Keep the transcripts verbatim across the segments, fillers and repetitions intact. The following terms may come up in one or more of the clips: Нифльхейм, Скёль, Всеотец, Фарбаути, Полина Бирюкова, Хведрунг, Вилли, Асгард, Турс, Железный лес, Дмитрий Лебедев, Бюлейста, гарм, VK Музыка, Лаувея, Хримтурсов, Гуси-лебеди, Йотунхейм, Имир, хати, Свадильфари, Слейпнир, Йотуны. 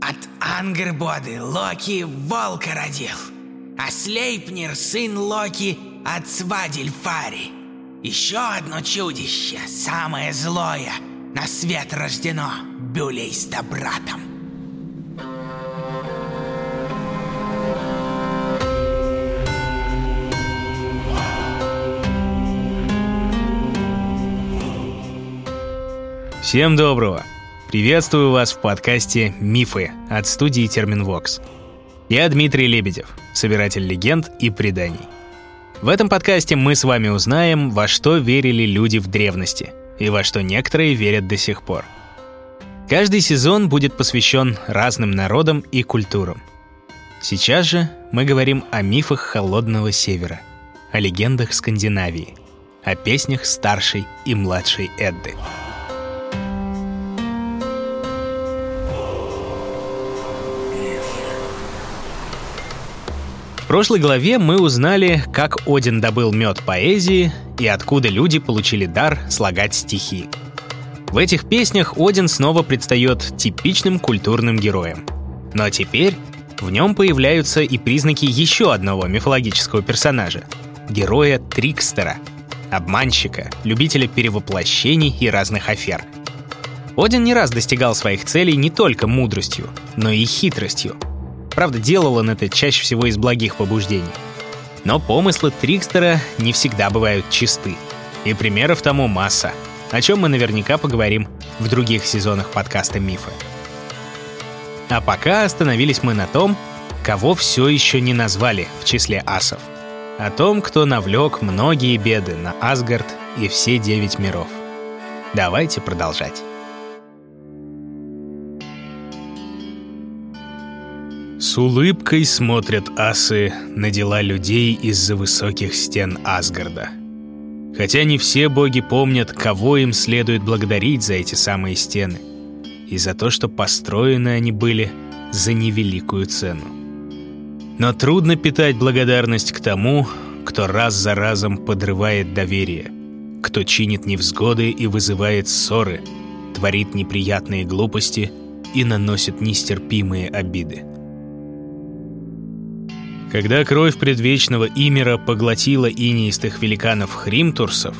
От Ангрбоды Локи волка родил, а Слейпнир сын Локи от Свадильфари. Еще одно чудище, самое злое, на свет рождено Бюлейста братом. Всем доброго! Приветствую вас в подкасте «Мифы» от студии Terminvox. Я Дмитрий Лебедев, собиратель легенд и преданий. В этом подкасте мы с вами узнаем, во что верили люди в древности и во что некоторые верят до сих пор. Каждый сезон будет посвящен разным народам и культурам. Сейчас же мы говорим о мифах Холодного Севера, о легендах Скандинавии, о песнях старшей и младшей Эдды. В прошлой главе мы узнали, как Один добыл мед поэзии и откуда люди получили дар слагать стихи. В этих песнях Один снова предстает типичным культурным героем. Но теперь в нем появляются и признаки еще одного мифологического персонажа — героя-трикстера, обманщика, любителя перевоплощений и разных афер. Один не раз достигал своих целей не только мудростью, но и хитростью. Правда, делал он это чаще всего из благих побуждений. Но помыслы трикстера не всегда бывают чисты. И примеров тому масса, о чем мы наверняка поговорим в других сезонах подкаста «Мифы». А пока остановились мы на том, кого все еще не назвали в числе асов. О том, кто навлек многие беды на Асгард и все девять миров. Давайте продолжать. С улыбкой смотрят асы на дела людей из-за высоких стен Асгарда. Хотя не все боги помнят, кого им следует благодарить за эти самые стены и за то, что построены они были за невеликую цену. Но трудно питать благодарность к тому, кто раз за разом подрывает доверие, кто чинит невзгоды и вызывает ссоры, творит неприятные глупости и наносит нестерпимые обиды. Когда кровь предвечного Имира поглотила инеистых великанов Хримтурсов,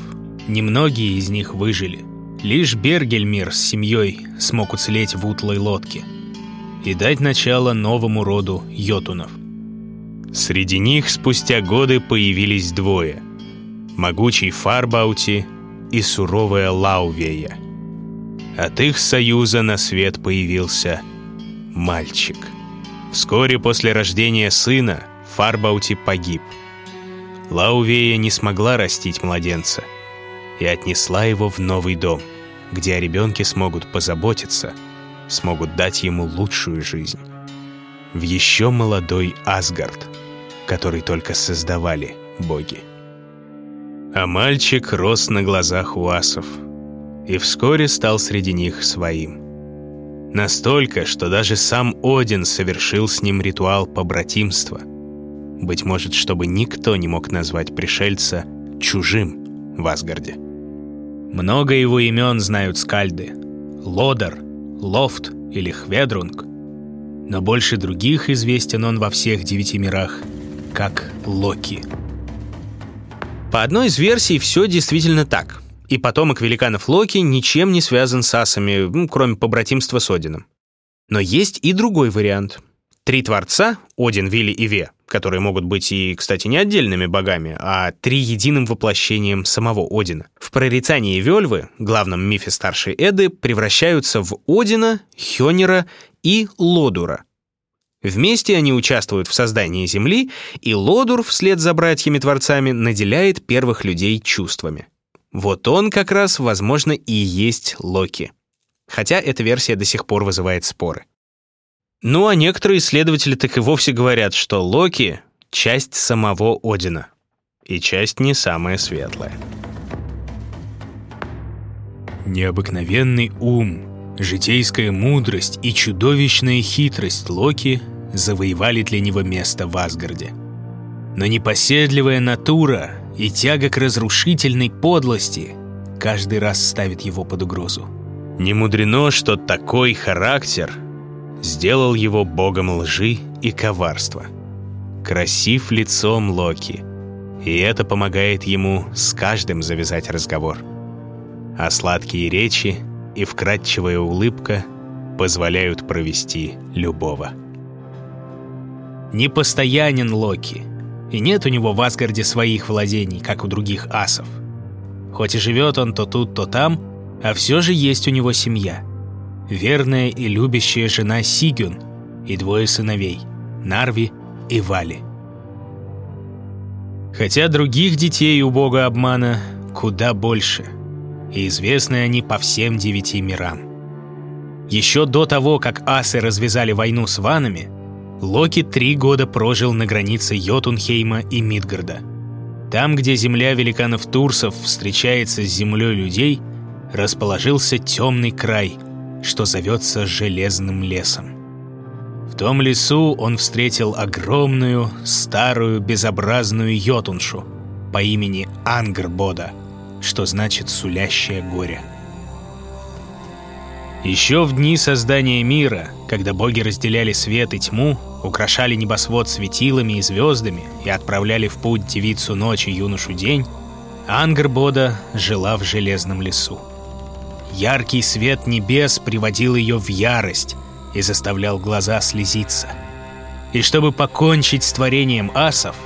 немногие из них выжили. Лишь Бергельмир с семьей смог уцелеть в утлой лодке и дать начало новому роду Йотунов. Среди них спустя годы появились двое — могучий Фарбаути и суровая Лаувея. От их союза на свет появился мальчик. Вскоре после рождения сына Фарбаути погиб. Лаувея не смогла растить младенца и отнесла его в новый дом, где о ребенке смогут позаботиться, смогут дать ему лучшую жизнь. В еще молодой Асгард, который только создавали боги. А мальчик рос на глазах у асов и вскоре стал среди них своим. Настолько, что даже сам Один совершил с ним ритуал побратимства. Быть может, чтобы никто не мог назвать пришельца чужим в Асгарде. Много его имен знают скальды. Лодур, Лофт или Хведрунг. Но больше других известен он во всех девяти мирах, как Локи. По одной из версий, все действительно так. И потомок великанов Локи ничем не связан с асами, ну, кроме побратимства с Одином. Но есть и другой вариант. Три творца — Один, Вилли и Ве, которые могут быть и, кстати, не отдельными богами, а триединым воплощением самого Одина. В прорицании Вельвы, главном мифе старшей Эдды, превращаются в Одина, Хёнера и Лодура. Вместе они участвуют в создании Земли, и Лодур, вслед за братьями-творцами, наделяет первых людей чувствами. Вот он как раз, возможно, и есть Локи. Хотя эта версия до сих пор вызывает споры. Ну а некоторые исследователи так и вовсе говорят, что Локи — часть самого Одина. И часть не самая светлая. Необыкновенный ум, житейская мудрость и чудовищная хитрость Локи завоевали для него место в Асгарде. Но непоседливая натура и тяга к разрушительной подлости каждый раз ставит его под угрозу. Не мудрено, что такой характер сделал его богом лжи и коварства. Красив лицом Локи, и это помогает ему с каждым завязать разговор. А сладкие речи и вкрадчивая улыбка позволяют провести любого. Непостоянен Локи, и нет у него в Асгарде своих владений, как у других асов. Хоть и живет он то тут, то там, а все же есть у него семья. Верная и любящая жена Сигюн и двое сыновей – Нарви и Вали. Хотя других детей у бога обмана куда больше, и известны они по всем девяти мирам. Еще до того, как асы развязали войну с ванами, Локи три года прожил на границе Йотунхейма и Мидгарда. Там, где земля великанов-турсов встречается с землей людей, расположился темный край, что зовется Железным лесом. В том лесу он встретил огромную, старую, безобразную йотуншу по имени Ангрбода, что значит «сулящее горе». Еще в дни создания мира, когда боги разделяли свет и тьму, украшали небосвод светилами и звездами и отправляли в путь девицу ночь и юношу день, Ангрбода жила в Железном лесу. Яркий свет небес приводил ее в ярость и заставлял глаза слезиться. И чтобы покончить с творением асов,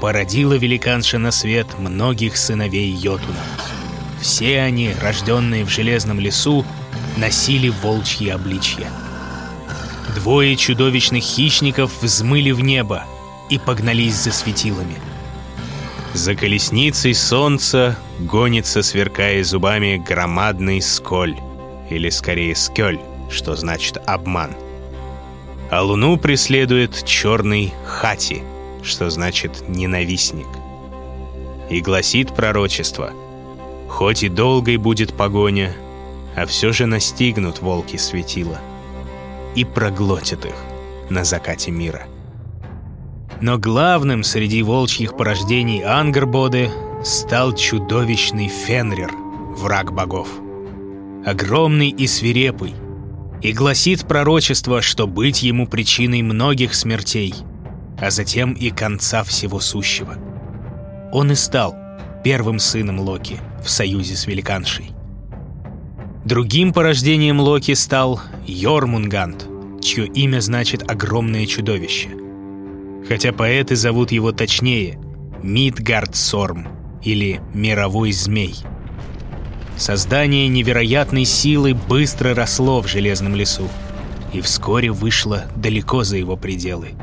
породила великанша на свет многих сыновей Йотуна. Все они, рожденные в Железном лесу, носили волчьи обличья. Двое чудовищных хищников взмыли в небо и погнались за светилами. За колесницей солнца гонится, сверкая зубами, громадный сколь, или скорее скёль, что значит «обман». А луну преследует черный хати, что значит «ненавистник». И гласит пророчество: «Хоть и долгой будет погоня, а все же настигнут волки светила и проглотят их на закате мира». Но главным среди волчьих порождений Ангрбоды стал чудовищный Фенрир, враг богов. Огромный и свирепый, и гласит пророчество, что быть ему причиной многих смертей, а затем и конца всего сущего. Он и стал первым сыном Локи в союзе с великаншей. Другим порождением Локи стал Йормунганд, чье имя значит «огромное чудовище». Хотя поэты зовут его точнее Мидгардсорм, или «мировой змей». Создание невероятной силы быстро росло в Железном лесу и вскоре вышло далеко за его пределы.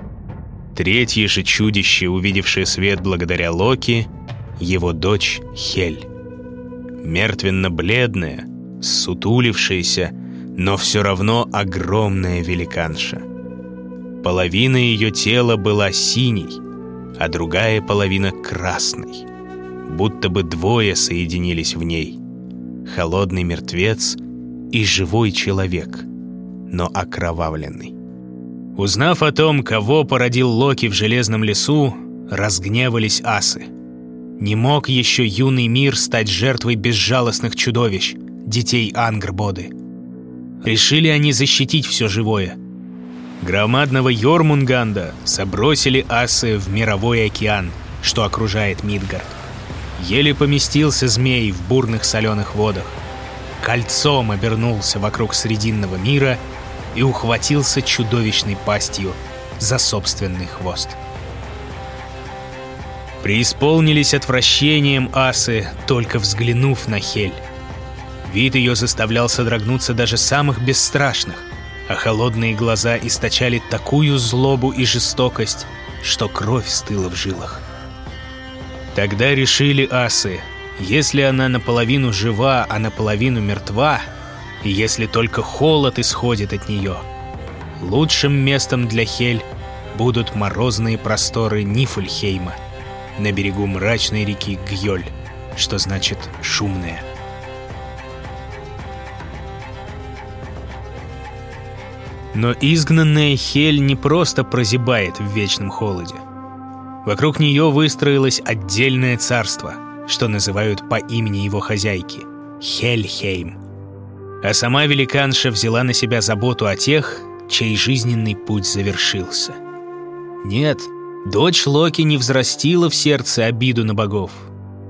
Третье же чудище, увидевшее свет благодаря Локи, — его дочь Хель. Мертвенно-бледная, ссутулившаяся, но все равно огромная великанша. Половина ее тела была синей, а другая половина красной, будто бы двое соединились в ней: холодный мертвец и живой человек, но окровавленный. Узнав о том, кого породил Локи в Железном лесу, разгневались асы. Не мог еще юный мир стать жертвой безжалостных чудовищ, детей Ангрбоды. Решили они защитить все живое. Громадного Йормунганда забросили асы в мировой океан, что окружает Мидгард. Еле поместился змей в бурных соленых водах. Кольцом обернулся вокруг Срединного мира и ухватился чудовищной пастью за собственный хвост. Преисполнились отвращением асы, только взглянув на Хель. Вид ее заставлял содрогнуться даже самых бесстрашных, а холодные глаза источали такую злобу и жестокость, что кровь стыла в жилах. Тогда решили асы: если она наполовину жива, а наполовину мертва, и если только холод исходит от нее, лучшим местом для Хель будут морозные просторы Нифльхейма на берегу мрачной реки Гьоль, что значит «шумная». Но изгнанная Хель не просто прозябает в вечном холоде. Вокруг нее выстроилось отдельное царство, что называют по имени его хозяйки — Хельхейм. А сама великанша взяла на себя заботу о тех, чей жизненный путь завершился. Нет, дочь Локи не взрастила в сердце обиду на богов.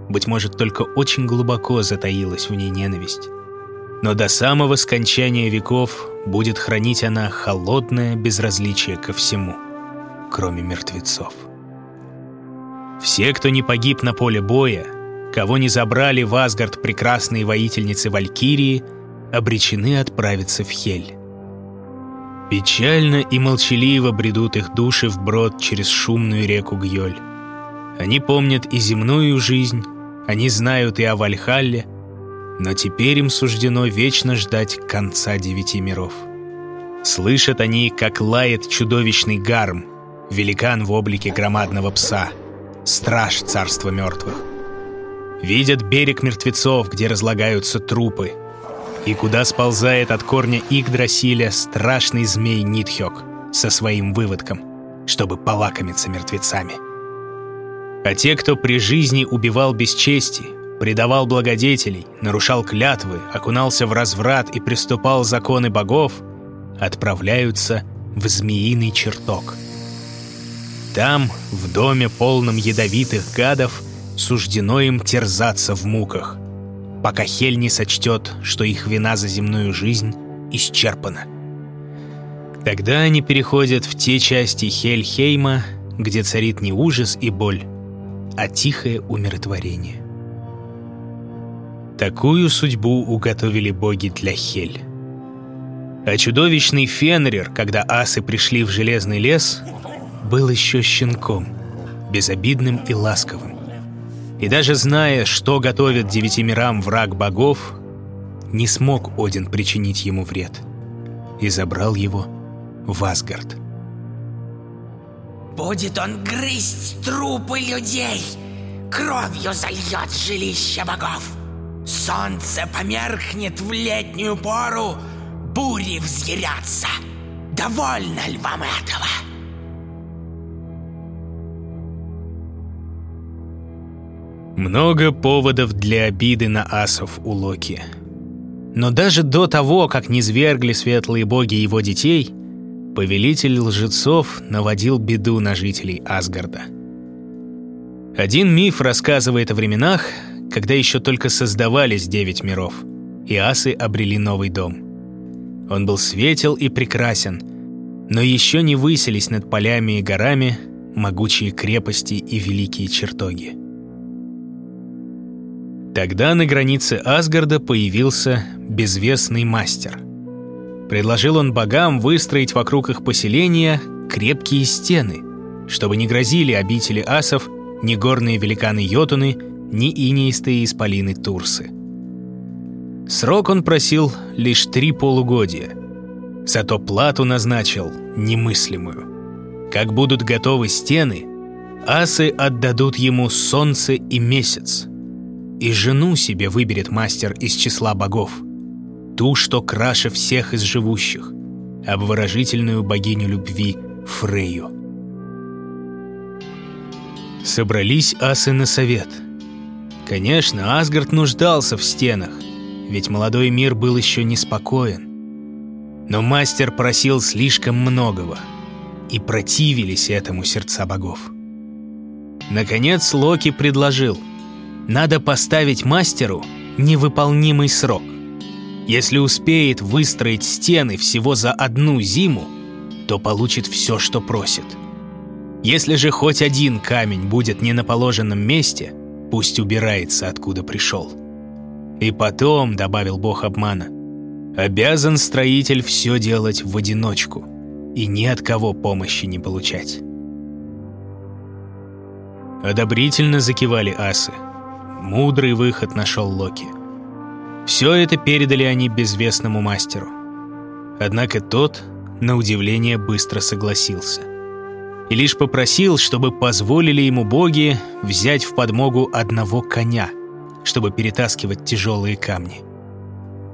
Быть может, только очень глубоко затаилась в ней ненависть. Но до самого скончания веков будет хранить она холодное безразличие ко всему, кроме мертвецов. Все, кто не погиб на поле боя, кого не забрали в Асгард прекрасные воительницы Валькирии, обречены отправиться в Хель. Печально и молчаливо бредут их души вброд через шумную реку Гьоль. Они помнят и земную жизнь, они знают и о Вальхалле, но теперь им суждено вечно ждать конца девяти миров. Слышат они, как лает чудовищный гарм, великан в облике громадного пса, страж царства мертвых. Видят берег мертвецов, где разлагаются трупы, и куда сползает от корня Игдрасиля страшный змей Нитхёк со своим выводком, чтобы полакомиться мертвецами. А те, кто при жизни убивал без чести, предавал благодетелей, нарушал клятвы, окунался в разврат и приступал законы богов, отправляются в змеиный чертог. Там, в доме, полном ядовитых гадов, суждено им терзаться в муках, пока Хель не сочтет, что их вина за земную жизнь исчерпана. Тогда они переходят в те части Хельхейма, где царит не ужас и боль, а тихое умиротворение. Такую судьбу уготовили боги для Хель. А чудовищный Фенрир, когда асы пришли в Железный лес, был еще щенком, безобидным и ласковым. И даже зная, что готовит девяти мирам враг богов, не смог Один причинить ему вред и забрал его в Асгард. «Будет он грызть трупы людей, кровью зальет жилище богов. Солнце померкнет в летнюю пору, бури взъярятся. Довольно ли вам этого?» Много поводов для обиды на асов у Локи. Но даже до того, как низвергли светлые боги его детей, повелитель лжецов наводил беду на жителей Асгарда. Один миф рассказывает о временах, когда еще только создавались девять миров, и асы обрели новый дом. Он был светел и прекрасен, но еще не высились над полями и горами могучие крепости и великие чертоги. Тогда на границе Асгарда появился безвестный мастер. Предложил он богам выстроить вокруг их поселения крепкие стены, чтобы не грозили обители асов ни горные великаны Йотуны, ни инеистые исполины Турсы. Срок он просил лишь три полугодия, зато плату назначил немыслимую. Как будут готовы стены, асы отдадут ему солнце и месяц. И жену себе выберет мастер из числа богов, ту, что краше всех из живущих, обворожительную богиню любви Фрейю. Собрались асы на совет. Конечно, Асгард нуждался в стенах, ведь молодой мир был еще неспокоен. Но мастер просил слишком многого, и противились этому сердца богов. Наконец Локи предложил: надо поставить мастеру невыполнимый срок. Если успеет выстроить стены всего за одну зиму, то получит все, что просит. Если же хоть один камень будет не на положенном месте, пусть убирается, откуда пришел. И потом, — добавил бог обмана, — обязан строитель все делать в одиночку и ни от кого помощи не получать. Одобрительно закивали асы. Мудрый выход нашел Локи. Все это передали они безвестному мастеру. Однако тот, на удивление, быстро согласился. И лишь попросил, чтобы позволили ему боги взять в подмогу одного коня, чтобы перетаскивать тяжелые камни.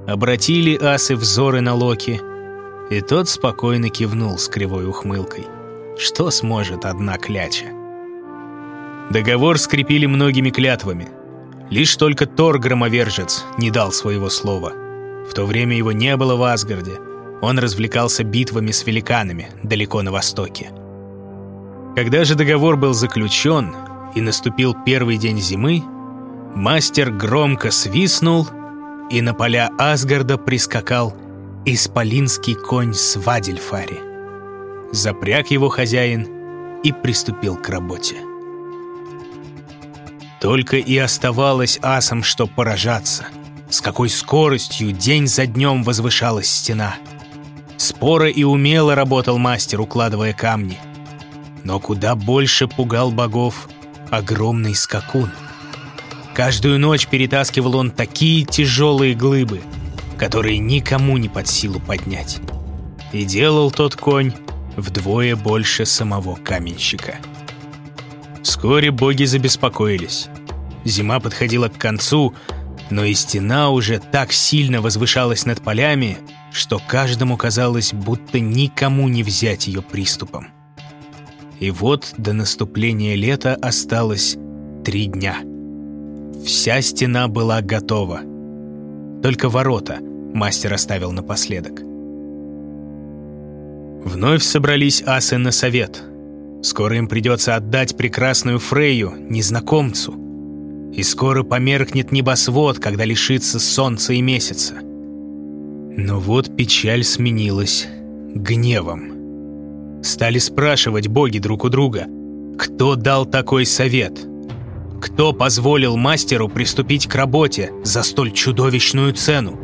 Обратили асы взоры на Локи, и тот спокойно кивнул с кривой ухмылкой. Что сможет одна кляча? Договор скрепили многими клятвами. Лишь только Тор Громовержец не дал своего слова. В то время его не было в Асгарде, Он развлекался битвами с великанами далеко на востоке. Когда же договор был заключен и наступил первый день зимы, мастер громко свистнул, и на поля Асгарда прискакал исполинский конь Свадильфари. Запряг его хозяин и приступил к работе. Только и оставалось асам, что поражаться, с какой скоростью день за днем возвышалась стена. Споро и умело работал мастер, укладывая камни. Но куда больше пугал богов огромный скакун. Каждую ночь перетаскивал он такие тяжелые глыбы, которые никому не под силу поднять. И делал тот конь вдвое больше самого каменщика. Вскоре боги забеспокоились. Зима подходила к концу, но и стена уже так сильно возвышалась над полями, что каждому казалось, будто никому не взять ее приступом. И вот до наступления лета осталось три дня. Вся стена была готова. Только ворота мастер оставил напоследок. Вновь собрались асы на совет. Скоро им придется отдать прекрасную Фрейю незнакомцу. И скоро померкнет небосвод, когда лишится солнца и месяца. Но вот печаль сменилась гневом. Стали спрашивать боги друг у друга, кто дал такой совет? Кто позволил мастеру приступить к работе за столь чудовищную цену?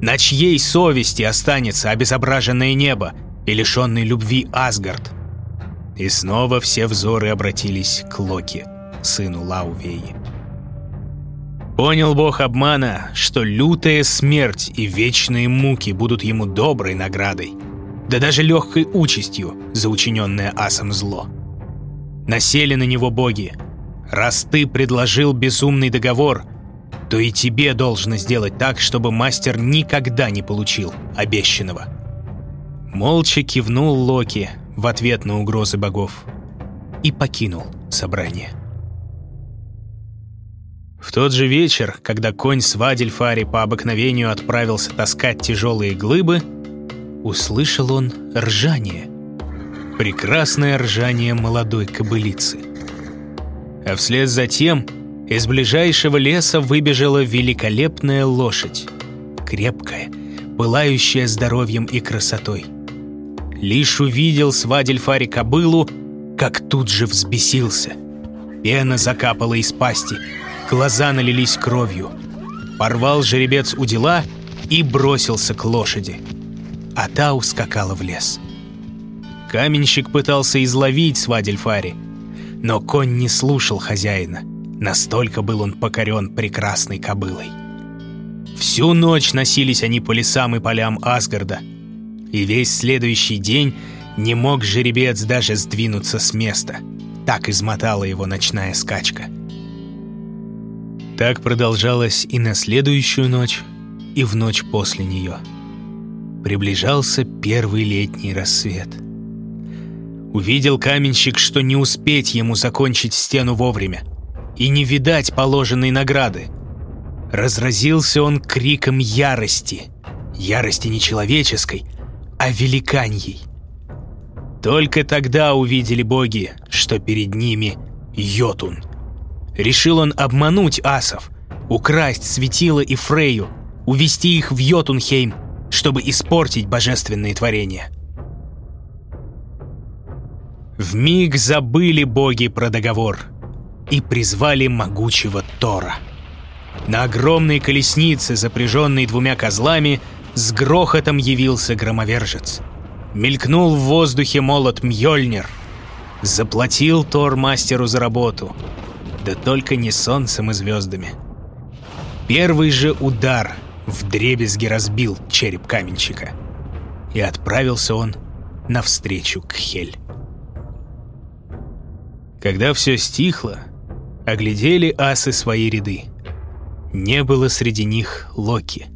На чьей совести останется обезображенное небо и лишенный любви Асгард? И снова все взоры обратились к Локи, сыну Лаувеи. Понял бог обмана, что лютая смерть и вечные муки будут ему доброй наградой, да даже легкой участью за учиненное асом зло. Насели на него боги. Раз ты предложил безумный договор, то и тебе должно сделать так, чтобы мастер никогда не получил обещанного. Молча кивнул Локи в ответ на угрозы богов и покинул собрание. В тот же вечер, когда конь Свадильфари по обыкновению отправился таскать тяжелые глыбы, услышал он ржание. Прекрасное ржание молодой кобылицы. А вслед за тем из ближайшего леса выбежала великолепная лошадь, крепкая, пылающая здоровьем и красотой. Лишь увидел Свадильфари кобылу, как тут же взбесился. Пена закапала из пасти, глаза налились кровью. Порвал жеребец удила и бросился к лошади. А та ускакала в лес. Каменщик пытался изловить Свадильфари, но конь не слушал хозяина, настолько был он покорен прекрасной кобылой. Всю ночь носились они по лесам и полям Асгарда, и весь следующий день не мог жеребец даже сдвинуться с места, так измотала его ночная скачка. Так продолжалось и на следующую ночь, и в ночь после нее. Приближался первый летний рассвет. Увидел каменщик, что не успеть ему закончить стену вовремя и не видать положенной награды. Разразился он криком ярости, ярости не человеческой, а великаньей. Только тогда увидели боги, что перед ними Йотун. Решил он обмануть асов, украсть светило и Фрейю, увести их в Йотунхейм, чтобы испортить божественные творения. Вмиг забыли боги про договор и призвали могучего Тора. На огромной колеснице, запряженной двумя козлами, с грохотом явился громовержец. Мелькнул в воздухе молот Мьёльнир. Заплатил Тор мастеру за работу, да только не солнцем и звездами. Первый же удар вдребезги разбил череп каменщика, и отправился он навстречу к Хель. Когда все стихло, оглядели асы свои ряды. Не было среди них Локи.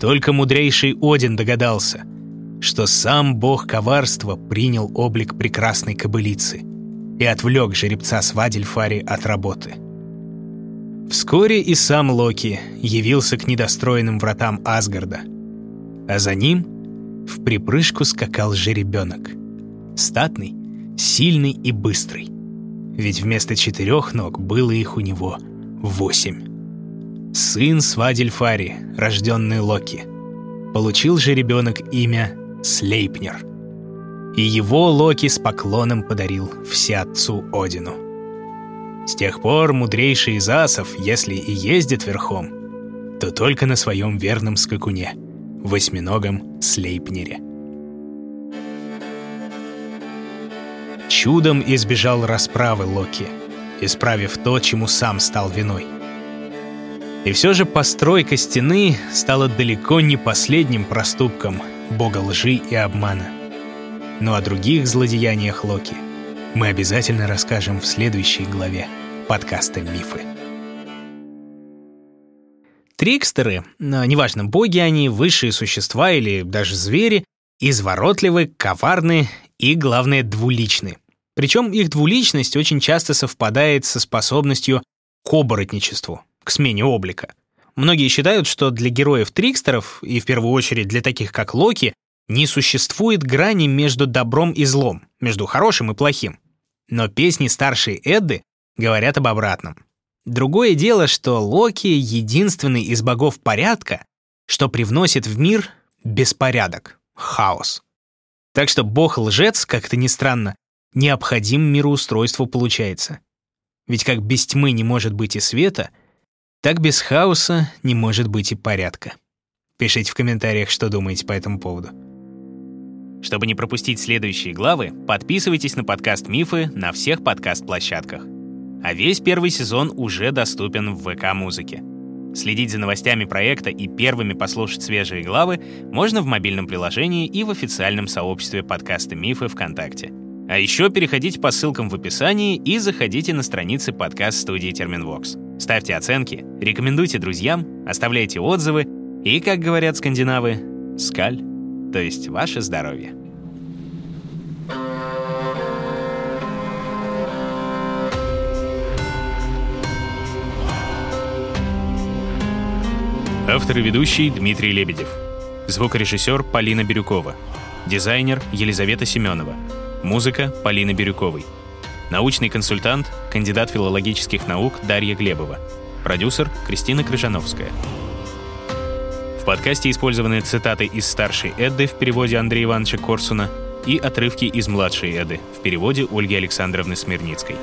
Только мудрейший Один догадался, что сам бог коварства принял облик прекрасной кобылицы и отвлек жеребца Свадильфари от работы. Вскоре и сам Локи явился к недостроенным вратам Асгарда, а за ним в припрыжку скакал жеребенок. Статный, сильный и быстрый. Ведь вместо четырех ног было их у него восемь. Сын Свадильфари, рожденный Локи, получил жеребенок имя Слейпнир. И его Локи с поклоном подарил всеотцу Одину. С тех пор мудрейший из асов, если и ездит верхом, то только на своем верном скакуне, восьминогом Слейпнире. Чудом избежал расправы Локи, исправив то, чему сам стал виной. И все же постройка стены стала далеко не последним проступком бога лжи и обмана. Но о других злодеяниях Локи мы обязательно расскажем в следующей главе подкаста «Мифы». Трикстеры, неважно, боги они, высшие существа или даже звери, изворотливы, коварны и, главное, двуличны. Причем их двуличность очень часто совпадает со способностью к оборотничеству, к смене облика. Многие считают, что для героев-трикстеров, и в первую очередь для таких, как Локи, не существует грани между добром и злом, между хорошим и плохим. Но песни старшей Эдды говорят об обратном. Другое дело, что Локи — единственный из богов порядка, что привносит в мир беспорядок, хаос. Так что бог-лжец, как-то ни странно, необходим мироустройству получается. Ведь как без тьмы не может быть и света, так без хаоса не может быть и порядка. Пишите в комментариях, что думаете по этому поводу. Чтобы не пропустить следующие главы, подписывайтесь на подкаст «Мифы» на всех подкаст-площадках. А весь первый сезон уже доступен в ВК-музыке. Следить за новостями проекта и первыми послушать свежие главы можно в мобильном приложении и в официальном сообществе подкаста «Мифы» ВКонтакте. А еще переходите по ссылкам в описании и заходите на страницы подкаст-студии Terminvox. Ставьте оценки, рекомендуйте друзьям, оставляйте отзывы и, как говорят скандинавы, скаль, то есть ваше здоровье. Автор и ведущий Дмитрий Лебедев. Звукорежиссер Полина Бирюкова. Дизайнер Елизавета Семенова. Музыка Полины Бирюковой. Научный консультант, кандидат филологических наук Дарья Глебова. Продюсер Кристина Крыжановская. В подкасте использованы цитаты из старшей Эдды в переводе Андрея Ивановича Корсуна и отрывки из младшей Эдды в переводе Ольги Александровны Смирницкой.